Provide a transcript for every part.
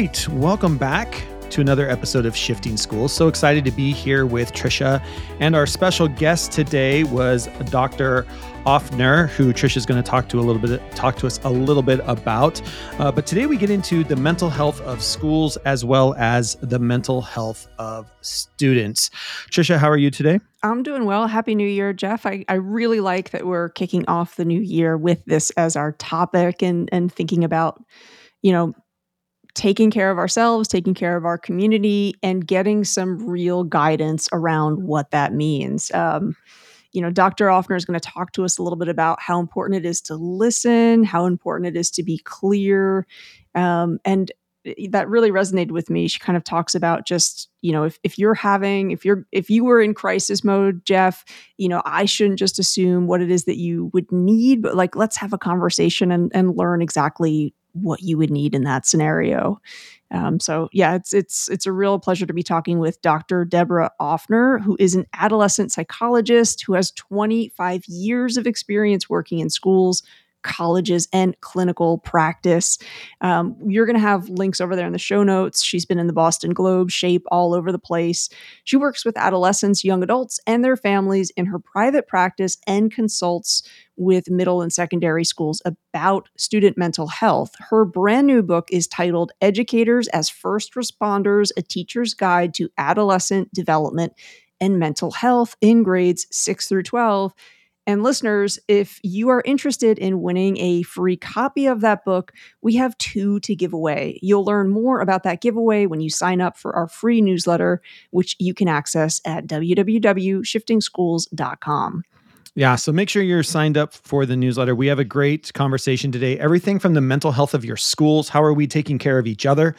right, welcome back to another episode of Shifting Schools. So excited to be here with Trisha, and our special guest today was Dr. Offner, who Trisha's going to talk to us a little bit about. But today we get into the mental health of schools as well as the mental health of students. Trisha, how are you today? I'm doing well. Happy New Year, Jeff. I really like that we're kicking off the new year with this as our topic, and thinking about, you know, taking care of ourselves, taking care of our community, and getting some real guidance around what that means. You know, Dr. Offner is going to talk to us a little bit about how important it is to listen, how important it is to be clear. And that really resonated with me. She kind of talks about just, you know, if you were in crisis mode, Jeff, you know, I shouldn't just assume what it is that you would need, but like, let's have a conversation and learn exactly what you would need in that scenario. So yeah, it's a real pleasure to be talking with Dr. Deborah Offner, who is an adolescent psychologist who has 25 years of experience working in schools, colleges, and clinical practice. You're going to have links over there in the show notes. She's been in the Boston Globe, Shape, all over the place. She works with adolescents, young adults, and their families in her private practice, and consults with middle and secondary schools about student mental health. Her brand new book is titled Educators as First Responders, A Teacher's Guide to Adolescent Development and Mental Health in Grades 6 through 12. And listeners, if you are interested in winning a free copy of that book, we have two to give away. You'll learn more about that giveaway when you sign up for our free newsletter, which you can access at www.shiftingschools.com. Yeah, so make sure you're signed up for the newsletter. We have a great conversation today. Everything from the mental health of your schools, how are we taking care of each other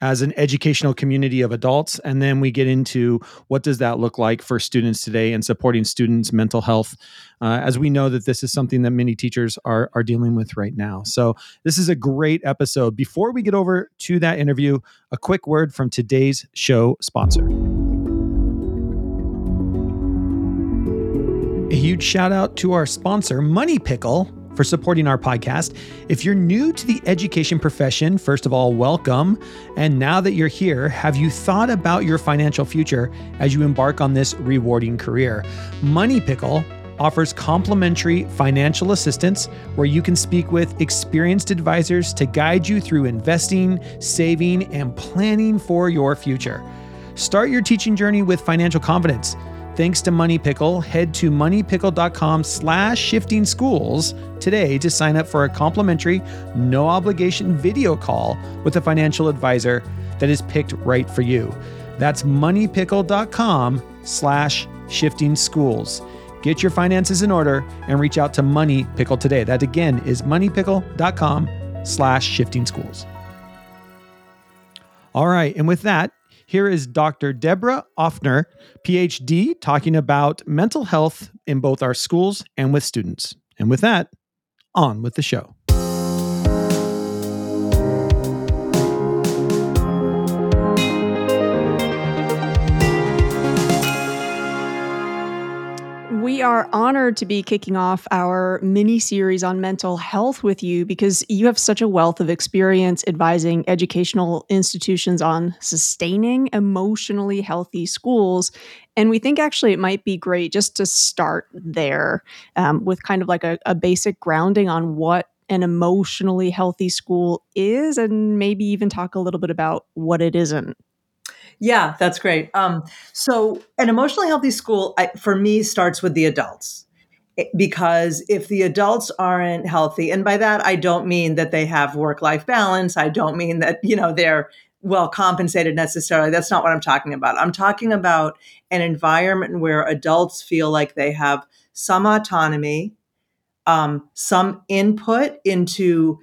as an educational community of adults? And then we get into what does that look like for students today, and supporting students' mental health, as we know that this is something that many teachers are dealing with right now. So this is a great episode. Before we get over to that interview, a quick word from today's show sponsor. A huge shout out to our sponsor, Money Pickle, for supporting our podcast. If you're new to the education profession, first of all, welcome. And now that you're here, have you thought about your financial future as you embark on this rewarding career? Money Pickle offers complimentary financial assistance where you can speak with experienced advisors to guide you through investing, saving, and planning for your future. Start your teaching journey with financial confidence. Thanks to Money Pickle. Head to moneypickle.com/shiftingschools today to sign up for a complimentary, no obligation video call with a financial advisor that is picked right for you. That's moneypickle.com/shiftingschools. Get your finances in order and reach out to Money Pickle today. That again is moneypickle.com/shiftingschools. All right. And with that, here is Dr. Deborah Offner, PhD, talking about mental health in both our schools and with students. And with that, on with the show. We are honored to be kicking off our mini series on mental health with you, because you have such a wealth of experience advising educational institutions on sustaining emotionally healthy schools. And we think actually it might be great just to start there with kind of like a basic grounding on what an emotionally healthy school is, and maybe even talk a little bit about what it isn't. Yeah, that's great. So an emotionally healthy school, for me, starts with the adults, because if the adults aren't healthy, and by that, I don't mean that they have work-life balance. I don't mean that, you know, they're well compensated necessarily. That's not what I'm talking about. I'm talking about an environment where adults feel like they have some autonomy, some input into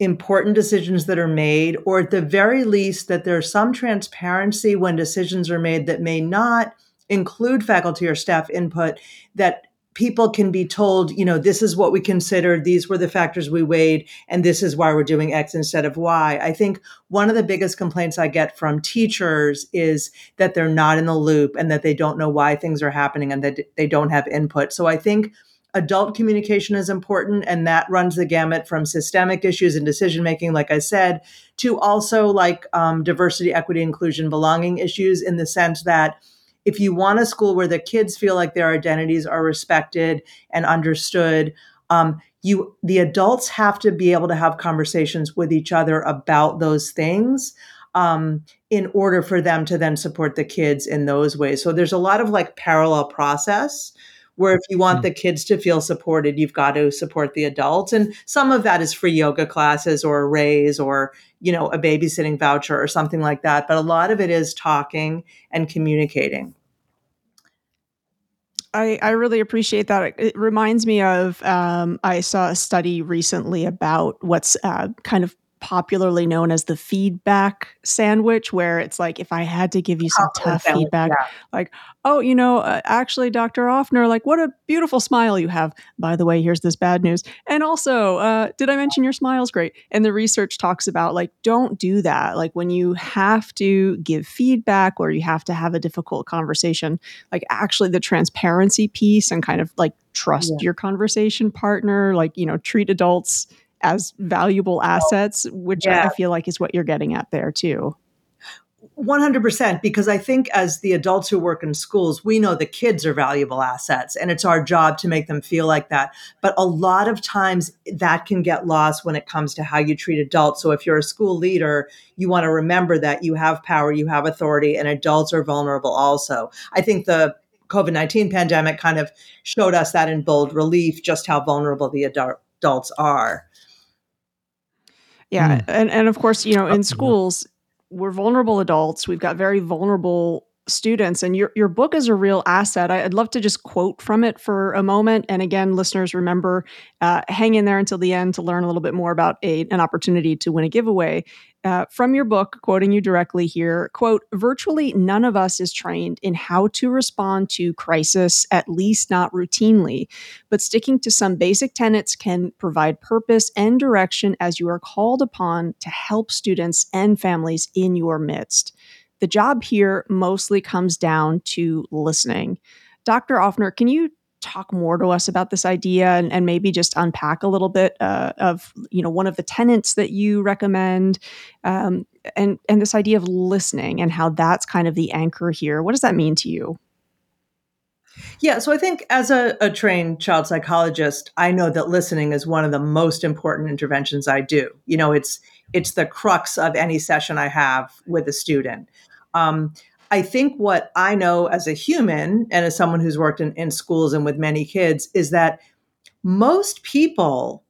important decisions that are made, or at the very least that there's some transparency when decisions are made that may not include faculty or staff input, that people can be told, you know, this is what we considered, these were the factors we weighed, and this is why we're doing X instead of Y. I think one of the biggest complaints I get from teachers is that they're not in the loop, and that they don't know why things are happening, and that they don't have input. So I think Adult communication is important, and that runs the gamut from systemic issues and decision-making, like I said, to also like diversity, equity, inclusion, belonging issues, in the sense that if you want a school where the kids feel like their identities are respected and understood, the adults have to be able to have conversations with each other about those things in order for them to then support the kids in those ways. So there's a lot of like parallel process where if you want the kids to feel supported, you've got to support the adults. And some of that is free yoga classes or a raise or, you know, a babysitting voucher or something like that. But a lot of it is talking and communicating. I really appreciate that. It reminds me of, I saw a study recently about what's kind of popularly known as the feedback sandwich, where it's like, if I had to give you some tough feedback, yeah. Like, oh, you know, actually, Dr. Offner, like, what a beautiful smile you have. By the way, here's this bad news. And also, did I mention your smile's great? And the research talks about, like, don't do that. Like, when you have to give feedback or you have to have a difficult conversation, like, actually the transparency piece and kind of like trust your conversation partner, like, you know, treat adults as valuable assets, which I feel like is what you're getting at there too. 100%, because I think as the adults who work in schools, we know the kids are valuable assets and it's our job to make them feel like that. But a lot of times that can get lost when it comes to how you treat adults. So if you're a school leader, you want to remember that you have power, you have authority, and adults are vulnerable also. I think the COVID-19 pandemic kind of showed us that in bold relief, just how vulnerable the adults are. Yeah. And of course, you know, in schools, we're vulnerable adults. We've got very vulnerable students, and your book is a real asset. I'd love to just quote from it for a moment. And again, listeners, remember, hang in there until the end to learn a little bit more about an opportunity to win a giveaway. From your book, quoting you directly here, quote, virtually none of us is trained in how to respond to crisis, at least not routinely, but sticking to some basic tenets can provide purpose and direction as you are called upon to help students and families in your midst. The job here mostly comes down to listening. Dr. Offner, can you talk more to us about this idea and maybe just unpack a little bit of, you know, one of the tenets that you recommend and this idea of listening and how that's kind of the anchor here? What does that mean to you? Yeah, so I think as a trained child psychologist, I know that listening is one of the most important interventions I do. You know, it's the crux of any session I have with a student. I think what I know as a human and as someone who's worked in schools and with many kids is that most people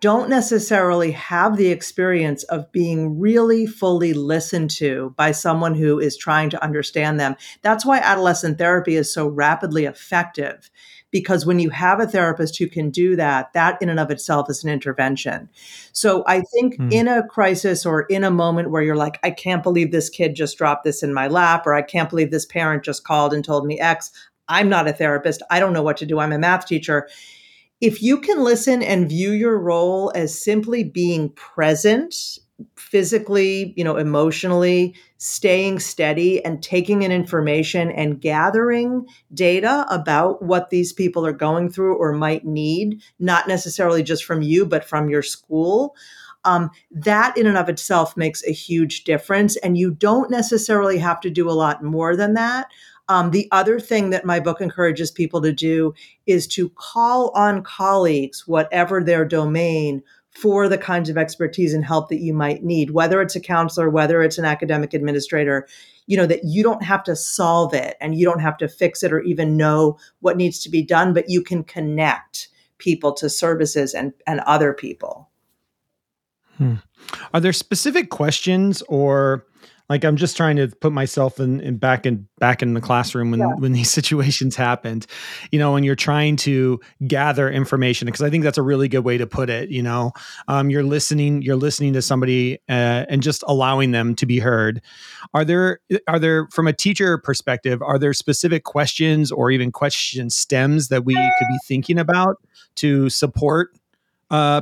don't necessarily have the experience of being really fully listened to by someone who is trying to understand them. That's why adolescent therapy is so rapidly effective, because when you have a therapist who can do that, that in and of itself is an intervention. So I think in a crisis or in a moment where you're like, I can't believe this kid just dropped this in my lap, or I can't believe this parent just called and told me X, I'm not a therapist, I don't know what to do, I'm a math teacher. If you can listen and view your role as simply being present, physically, you know, emotionally, staying steady and taking in information and gathering data about what these people are going through or might need, not necessarily just from you, but from your school, that in and of itself makes a huge difference. And you don't necessarily have to do a lot more than that. The other thing that my book encourages people to do is to call on colleagues, whatever their domain, for the kinds of expertise and help that you might need, whether it's a counselor, whether it's an academic administrator, you know, that you don't have to solve it and you don't have to fix it or even know what needs to be done, but you can connect people to services and other people. Are there specific questions or... Like, I'm just trying to put myself in back in the classroom when these situations happened, you know, when you're trying to gather information, because I think that's a really good way to put it. You know, you're listening to somebody and just allowing them to be heard. Are there from a teacher perspective, are there specific questions or even question stems that we could be thinking about to support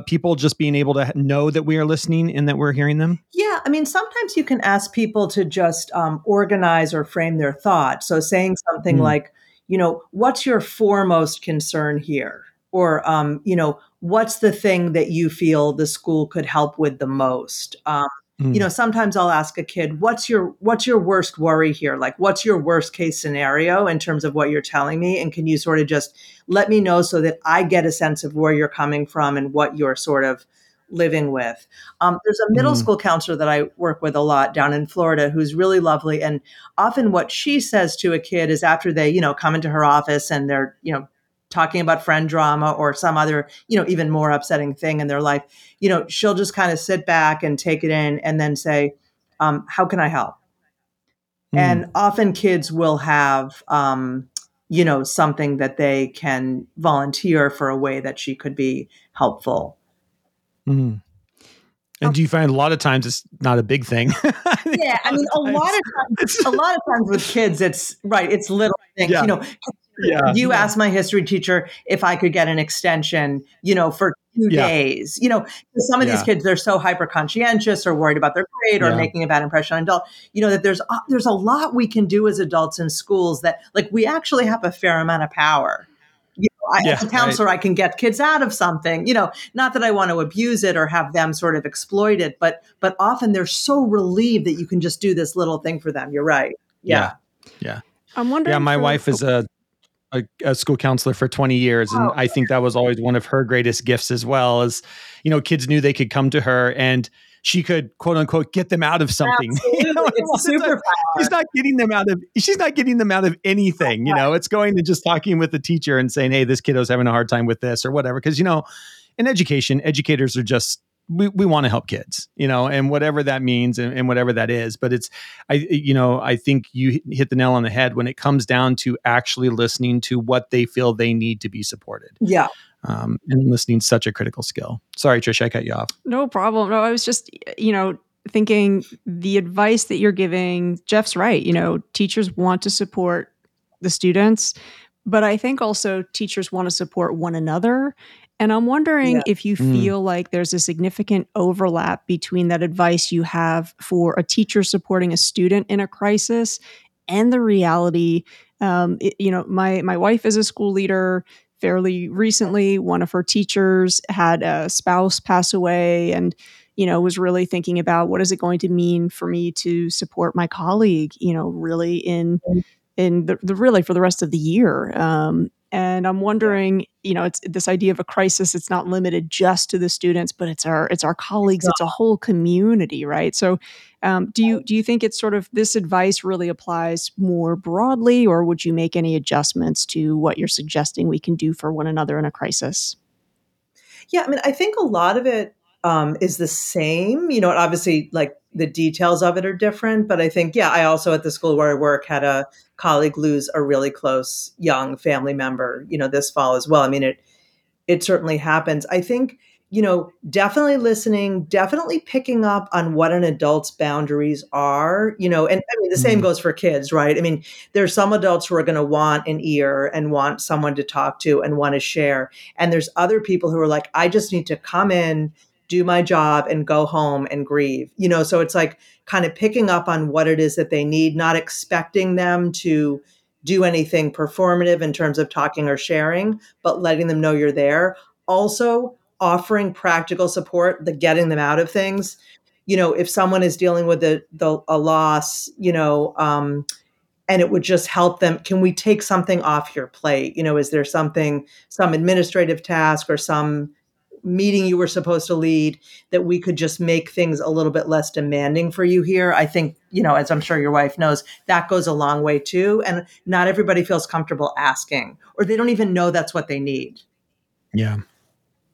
people just being able to know that we are listening and that we're hearing them? Yeah. I mean, sometimes you can ask people to just organize or frame their thoughts. So saying something like, you know, what's your foremost concern here? or, what's the thing that you feel the school could help with the most? Sometimes I'll ask a kid, what's your worst worry here? Like, what's your worst case scenario in terms of what you're telling me? And can you sort of just let me know so that I get a sense of where you're coming from and what you're sort of living with? There's a middle school counselor that I work with a lot down in Florida who's really lovely. And often what she says to a kid is after they, come into her office and they're, talking about friend drama or some other, even more upsetting thing in their life, she'll just kind of sit back and take it in and then say, how can I help? And often kids will have, something that they can volunteer for a way that she could be helpful. Mm. And do you find a lot of times it's not a big thing? A lot of times with kids, it's right. It's little things, You asked my history teacher if I could get an extension, for 2 days. Some of these kids, they're so hyper conscientious or worried about their grade or making a bad impression on adults, that there's a lot we can do as adults in schools that like we actually have a fair amount of power. As a counselor, I can get kids out of something, not that I want to abuse it or have them sort of exploit it, but often they're so relieved that you can just do this little thing for them. You're right. Yeah. I'm wondering. Yeah. My wife is a school counselor for 20 years. And I think that was always one of her greatest gifts as well as, kids knew they could come to her and she could quote unquote, get them out of something. It's superpower. She's not getting them out of anything. Right. It's going to just talking with the teacher and saying, hey, this kiddo's having a hard time with this or whatever. Cause in education, educators are just, we want to help kids, and whatever that means and whatever that is. But it's, I think you hit the nail on the head when it comes down to actually listening to what they feel they need to be supported. Yeah. And listening is such a critical skill. Sorry, Trish, I cut you off. No problem. No, I was just, thinking the advice that you're giving, Jeff's right. Teachers want to support the students, but I think also teachers want to support one another. And I'm wondering if you feel like there's a significant overlap between that advice you have for a teacher supporting a student in a crisis and the reality. My wife is a school leader. Fairly recently, one of her teachers had a spouse pass away and, was really thinking about what is it going to mean for me to support my colleague, really in the for the rest of the year. And I'm wondering, it's this idea of a crisis. It's not limited just to the students, but it's our colleagues. It's a whole community, right? So, do you think it's sort of this advice really applies more broadly, or would you make any adjustments to what you're suggesting we can do for one another in a crisis? Yeah, I mean, I think a lot of it is the same. Obviously, like the details of it are different, but I think, I also at the school where I work had a colleague lose a really close young family member, this fall as well. I mean, it certainly happens. I think, definitely listening, definitely picking up on what an adult's boundaries are, and I mean, the same goes for kids, right? I mean, there's some adults who are going to want an ear and want someone to talk to and want to share. And there's other people who are like, I just need to come in, do my job and go home and grieve, so it's like kind of picking up on what it is that they need, not expecting them to do anything performative in terms of talking or sharing, but letting them know you're there. Also offering practical support, the getting them out of things. If someone is dealing with a loss, and it would just help them. Can we take something off your plate? Is there some administrative task or some meeting you were supposed to lead that we could just make things a little bit less demanding for you here? I think, as I'm sure your wife knows, that goes a long way too. And not everybody feels comfortable asking, or they don't even know that's what they need. Yeah.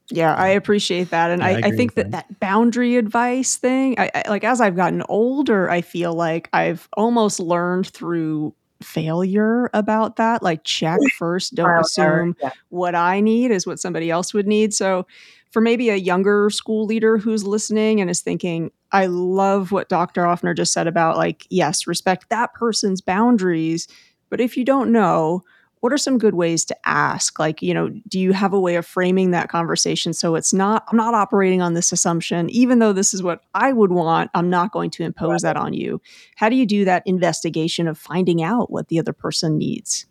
Yeah, I appreciate that. And I think that boundary advice thing, I like as I've gotten older, I feel like I've almost learned through failure about that. Like check first, don't assume what I need is what somebody else would need. So for maybe a younger school leader who's listening and is thinking, I love what Dr. Offner just said about like, yes, respect that person's boundaries. But if you don't know, what are some good ways to ask? Like, do you have a way of framing that conversation? So it's not, I'm not operating on this assumption, even though this is what I would want, I'm not going to impose that on you. How do you do that investigation of finding out what the other person needs?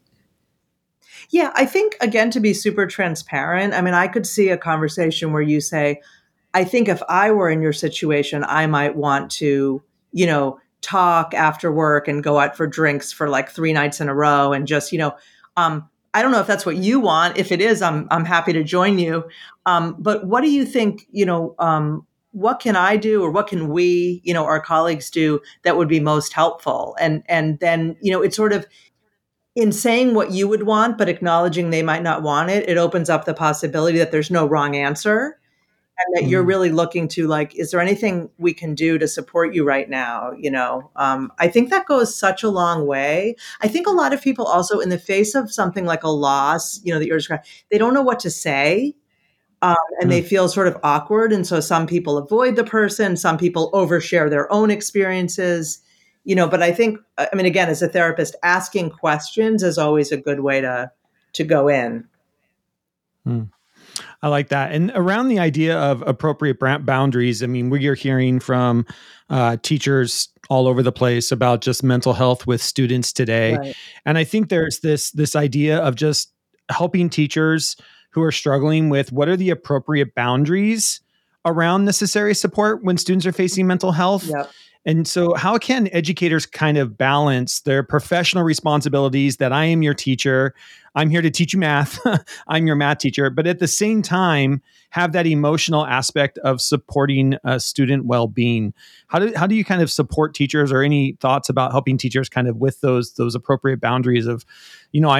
Yeah, I think, again, to be super transparent, I mean, I could see a conversation where you say, I think if I were in your situation, I might want to, you know, talk after work and go out for drinks for like 3 nights in a row and just, you know, I don't know if that's what you want. If it is, I'm happy to join you. But what do you think, you know, what can I do or what can we, you know, our colleagues do that would be most helpful? And then, you know, it's sort of in saying what you would want, but acknowledging they might not want it, it opens up the possibility that there's no wrong answer. And that you're really looking to like, is there anything we can do to support you right now? You know, I think that goes such a long way. I think a lot of people also in the face of something like a loss, you know, that you're describing, they don't know what to say. And they feel sort of awkward. And so some people avoid the person, some people overshare their own experiences, you know, but I think, I mean, again, as a therapist, asking questions is always a good way to go in. Mm. I like that. And around the idea of appropriate boundaries, I mean, we are hearing from teachers all over the place about just mental health with students today. Right. And I think there's this idea of just helping teachers who are struggling with what are the appropriate boundaries around necessary support when students are facing mental health. Yep. And so how can educators kind of balance their professional responsibilities that I am your teacher, I'm here to teach you math, I'm your math teacher, but at the same time, have that emotional aspect of supporting student well-being? How do you kind of support teachers, or any thoughts about helping teachers kind of with those appropriate boundaries of, you know,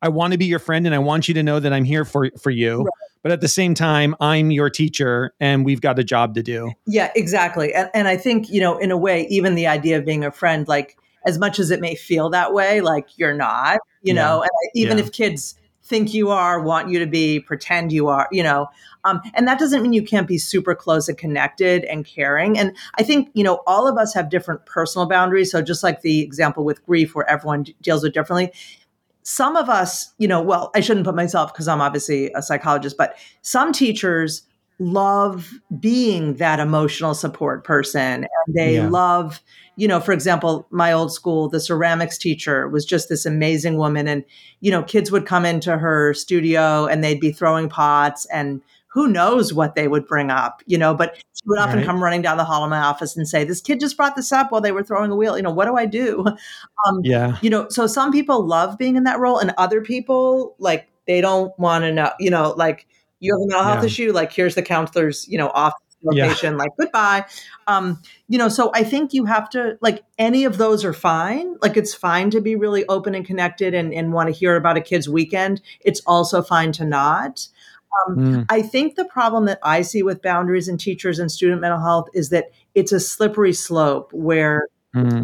I want to be your friend and I want you to know that I'm here for you. Right. But at the same time, I'm your teacher and we've got a job to do. Yeah, exactly. And I think, you know, in a way, even the idea of being a friend, like as much as it may feel that way, like you're not, you know, and even if kids think you are, want you to be, pretend you are, you know, and that doesn't mean you can't be super close and connected and caring. And I think, you know, all of us have different personal boundaries. So just like the example with grief where everyone deals with differently, some of us, you know, well, I shouldn't put myself because I'm obviously a psychologist, but some teachers love being that emotional support person. And they love, you know, for example, my old school, the ceramics teacher was just this amazing woman. And, you know, kids would come into her studio and they'd be throwing pots and who knows what they would bring up, you know, but she would often come running down the hall of my office and say, this kid just brought this up while they were throwing a wheel. You know, what do I do? You know, so some people love being in that role and other people, like, they don't want to know, you know, like you have a mental health issue, like here's the counselor's, you know, office location, like goodbye. You know, so I think you have to, like, any of those are fine. Like it's fine to be really open and connected and want to hear about a kid's weekend. It's also fine to not. I think the problem that I see with boundaries in teachers and student mental health is that it's a slippery slope where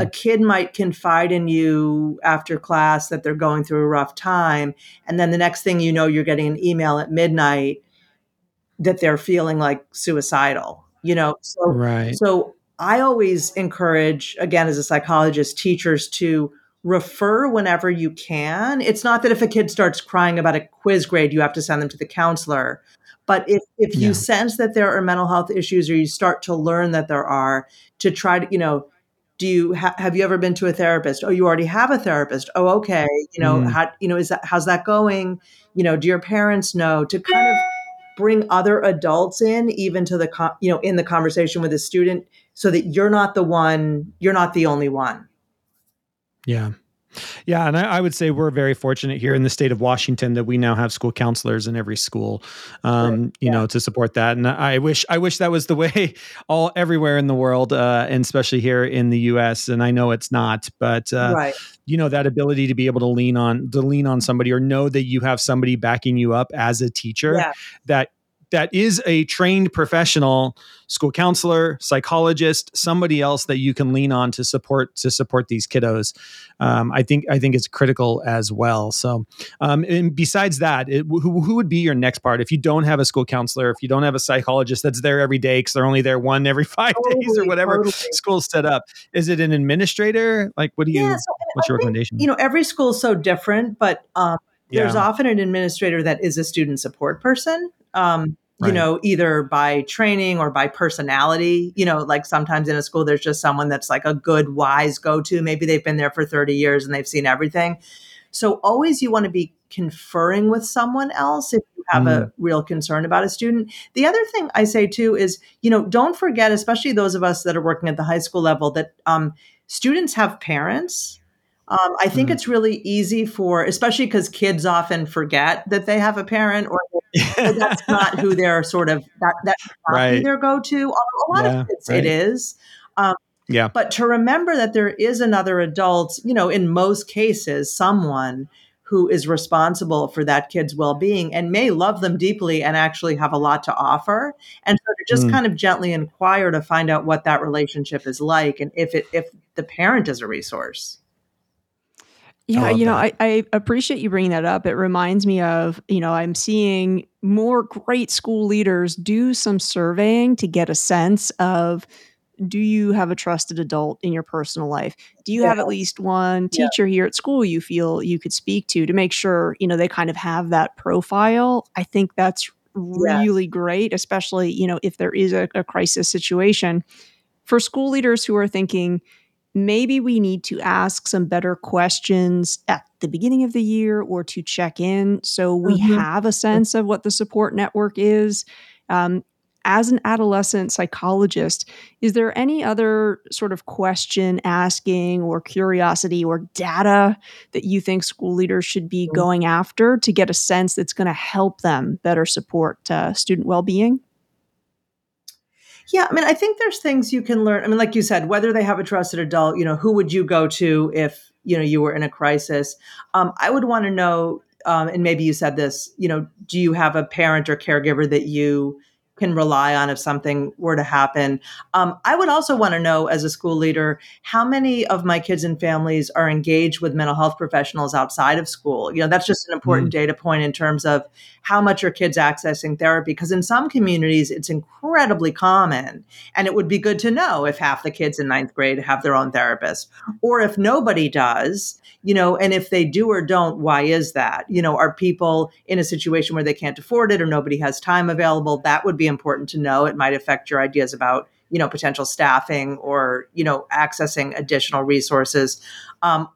a kid might confide in you after class that they're going through a rough time. And then the next thing you know, you're getting an email at midnight that they're feeling like suicidal, you know? So I always encourage, again, as a psychologist, teachers to refer whenever you can. It's not that if a kid starts crying about a quiz grade, you have to send them to the counselor. But if you sense that there are mental health issues, or you start to learn that there are, to try to, you know, do you have you ever been to a therapist? Oh, you already have a therapist. Oh, okay. You know, how, you know, how's that going? You know, do your parents know? To kind of bring other adults in, even to the, you know, in the conversation with a student, so that you're not the one, you're not the only one. Yeah. Yeah. And I would say we're very fortunate here in the state of Washington that we now have school counselors in every school, you know, to support that. And I wish that was the way everywhere in the world, and especially here in the US. And I know it's not, but, you know, that ability to be able to lean on somebody, or know that you have somebody backing you up as a teacher that is a trained professional, school counselor, psychologist, somebody else that you can lean on to support these kiddos. I think it's critical as well. So, and besides that, who would be your next part? If you don't have a school counselor, if you don't have a psychologist that's there every day, because they're only there one every 5 days or whatever school's set up, is it an administrator? Like, what do you, what's your recommendation? You know, every school is so different, but there's often an administrator that is a student support person. You know, either by training or by personality, you know, like sometimes in a school, there's just someone that's like a good, wise go-to. Maybe they've been there for 30 years and they've seen everything. So always you want to be conferring with someone else if you have a real concern about a student. The other thing I say too is, you know, don't forget, especially those of us that are working at the high school level, that students have parents. I think it's really easy for, especially because kids often forget that they have a parent or that's not who they're sort of, that's not who they're go-to. Although a lot of kids, it is. But to remember that there is another adult, you know, in most cases, someone who is responsible for that kid's well-being and may love them deeply and actually have a lot to offer. And so to just kind of gently inquire to find out what that relationship is like and if the parent is a resource. Yeah, you know, I appreciate you bringing that up. It reminds me of, you know, I'm seeing more great school leaders do some surveying to get a sense of, do you have a trusted adult in your personal life? Do you have at least one teacher here at school you feel you could speak to make sure, you know, they kind of have that profile? I think that's really great, especially, you know, if there is a crisis situation. For school leaders who are thinking, maybe we need to ask some better questions at the beginning of the year or to check in so we have a sense of what the support network is. As an adolescent psychologist, is there any other sort of question asking or curiosity or data that you think school leaders should be going after to get a sense that's going to help them better support student well-being? Yeah, I mean, I think there's things you can learn. I mean, like you said, whether they have a trusted adult, you know, who would you go to if, you know, you were in a crisis? I would want to know, and maybe you said this, you know, do you have a parent or caregiver that you can rely on if something were to happen? I would also want to know as a school leader, how many of my kids and families are engaged with mental health professionals outside of school? You know, that's just an important data point in terms of how much are kids accessing therapy? Because in some communities, it's incredibly common. And it would be good to know if half the kids in ninth grade have their own therapist, or if nobody does, you know, and if they do or don't, why is that? You know, are people in a situation where they can't afford it or nobody has time available? That would be important to know. It might affect your ideas about, you know, potential staffing or, you know, accessing additional resources.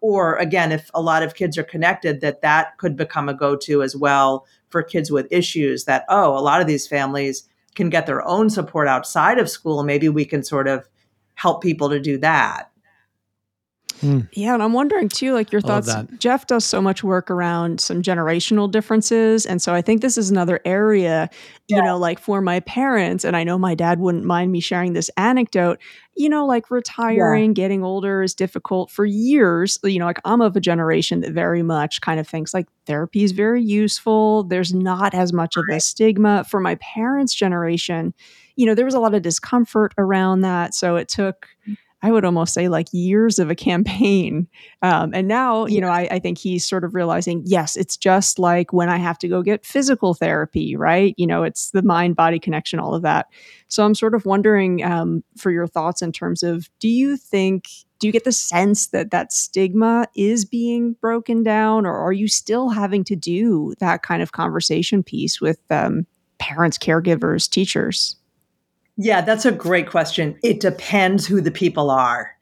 Or again, if a lot of kids are connected, that could become a go-to as well for kids with issues that, oh, a lot of these families can get their own support outside of school. Maybe we can sort of help people to do that. Yeah. And I'm wondering too, like your thoughts, Jeff does so much work around some generational differences. And so I think this is another area, you know, like for my parents, and I know my dad wouldn't mind me sharing this anecdote, you know, like retiring, getting older is difficult for years. You know, like I'm of a generation that very much kind of thinks like therapy is very useful. There's not as much of a stigma. For my parents' generation, you know, there was a lot of discomfort around that. So it took, I would almost say like years of a campaign. And now, you know, I think he's sort of realizing, yes, it's just like when I have to go get physical therapy, right? You know, it's the mind-body connection, all of that. So I'm sort of wondering for your thoughts in terms of, do you get the sense that that stigma is being broken down, or are you still having to do that kind of conversation piece with parents, caregivers, teachers? Yeah, that's a great question. It depends who the people are.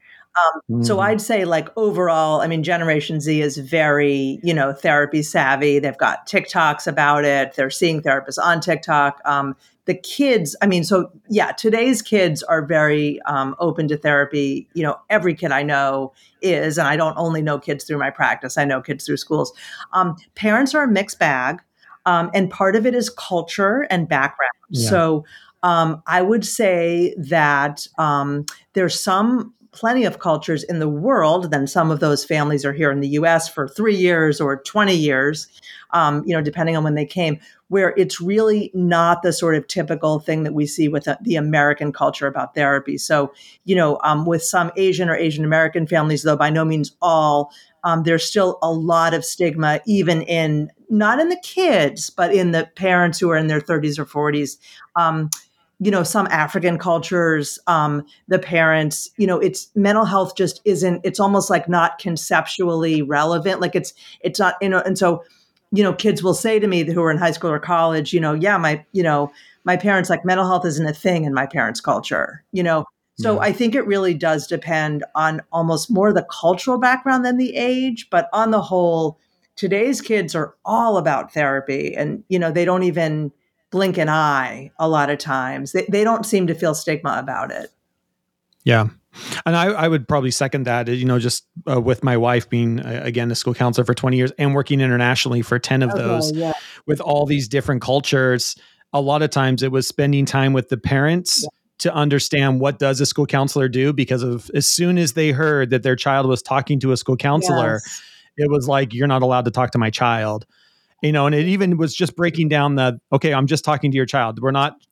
So I'd say like overall, I mean, Generation Z is very, you know, therapy savvy. They've got TikToks about it. They're seeing therapists on TikTok. The kids, I mean, so yeah, today's kids are very open to therapy. You know, every kid I know is, and I don't only know kids through my practice. I know kids through schools. Parents are a mixed bag. And part of it is culture and background. Yeah. So I would say that there's plenty of cultures in the world. Then some of those families are here in the U.S. for 3 years or 20 years, you know, depending on when they came, where it's really not the sort of typical thing that we see with the American culture about therapy. So, you know, with some Asian or Asian American families, though by no means all, there's still a lot of stigma, even in, not in the kids, but in the parents who are in their 30s or 40s. You know, some African cultures, the parents, you know, it's mental health just isn't, it's almost like not conceptually relevant. Like it's not, you know, and so, you know, kids will say to me who are in high school or college, you know, yeah, my parents, like mental health isn't a thing in my parents' culture, you know? So I think it really does depend on almost more the cultural background than the age, but on the whole, Today's kids are all about therapy, and they don't even blink an eye a lot of times. They don't seem to feel stigma about it. Yeah. And I would probably second that, just with my wife being, again, a school counselor for 20 years and working internationally for 10 of those with all these different cultures. A lot of times it was spending time with the parents to understand what does a school counselor do, because of as soon as they heard that their child was talking to a school counselor, it was like, you're not allowed to talk to my child. And it even was just breaking down okay, I'm just talking to your child.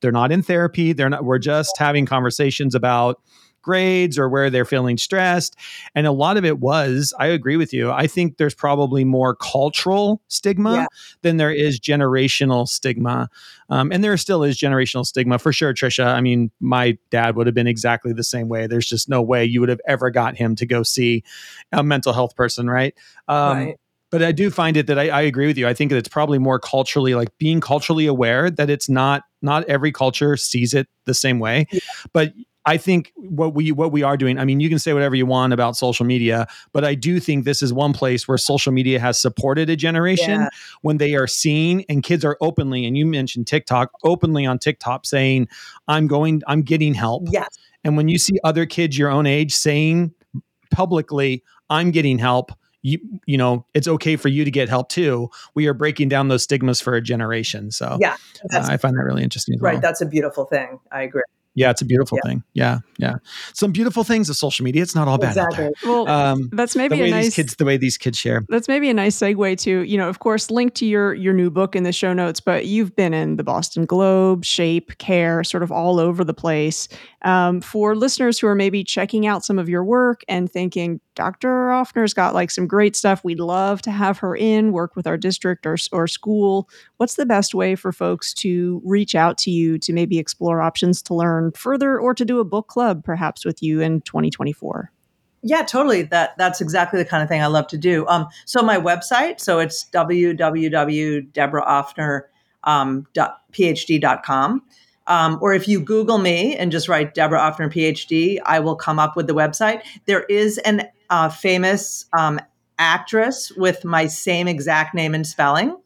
They're not in therapy. We're just having conversations about grades or where they're feeling stressed. And a lot of it was, I agree with you. I think there's probably more cultural stigma than there is generational stigma. And there still is generational stigma for sure, Trisha. I mean, my dad would have been exactly the same way. There's just no way you would have ever got him to go see a mental health person. Right. But I do find it that I agree with you. I think that it's probably more culturally, like being culturally aware that it's not every culture sees it the same way. Yeah. But I think what we are doing, I mean, you can say whatever you want about social media, but I do think this is one place where social media has supported a generation when they are seeing, and kids are openly, and you mentioned TikTok, openly on TikTok saying, I'm getting help. Yes. And when you see other kids your own age saying publicly, I'm getting help, you know, it's okay for you to get help too. We are breaking down those stigmas for a generation. So I find that really interesting. Right. Well. That's a beautiful thing. I agree. Yeah. It's a beautiful thing. Yeah. Yeah. Some beautiful things of social media. It's not all bad. Exactly. Well, that's maybe the way these kids share. That's maybe a nice segue to, of course, link to your new book in the show notes, but you've been in the Boston Globe, Shape, Care, sort of all over the place. For listeners who are maybe checking out some of your work and thinking, Dr. Offner's got like some great stuff. We'd love to have her work with our district or school. What's the best way for folks to reach out to you to maybe explore options to learn further or to do a book club perhaps with you in 2024? Yeah, totally. That's exactly the kind of thing I love to do. So my website, so it's www.deborahhoffnerphd.com. Or if you Google me and just write Deborah Offner PhD, I will come up with the website. There is an famous actress with my same exact name and spelling.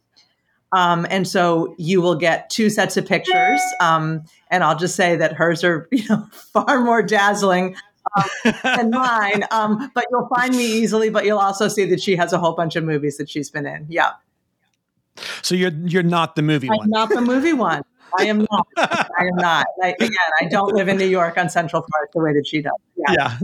And so you will get two sets of pictures. And I'll just say that hers are far more dazzling than mine. But you'll find me easily, but you'll also see that she has a whole bunch of movies that she's been in. Yeah. So you're not the movie one. I'm not the movie one. I am not. I don't live in New York on Central Park the way that she does. Yeah.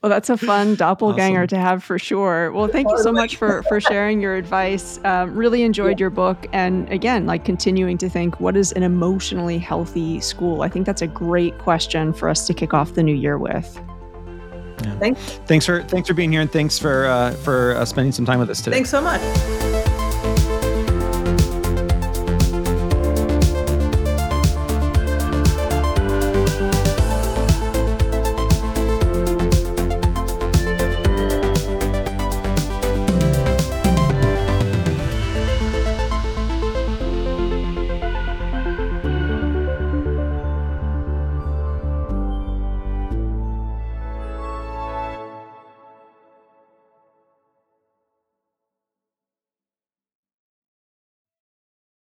Well, that's a fun doppelganger to have for sure. Well, thank you so much for sharing your advice. Really enjoyed your book. And again, like continuing to think, what is an emotionally healthy school? I think that's a great question for us to kick off the new year with. Yeah. Thanks for being here. And thanks for spending some time with us today. Thanks so much.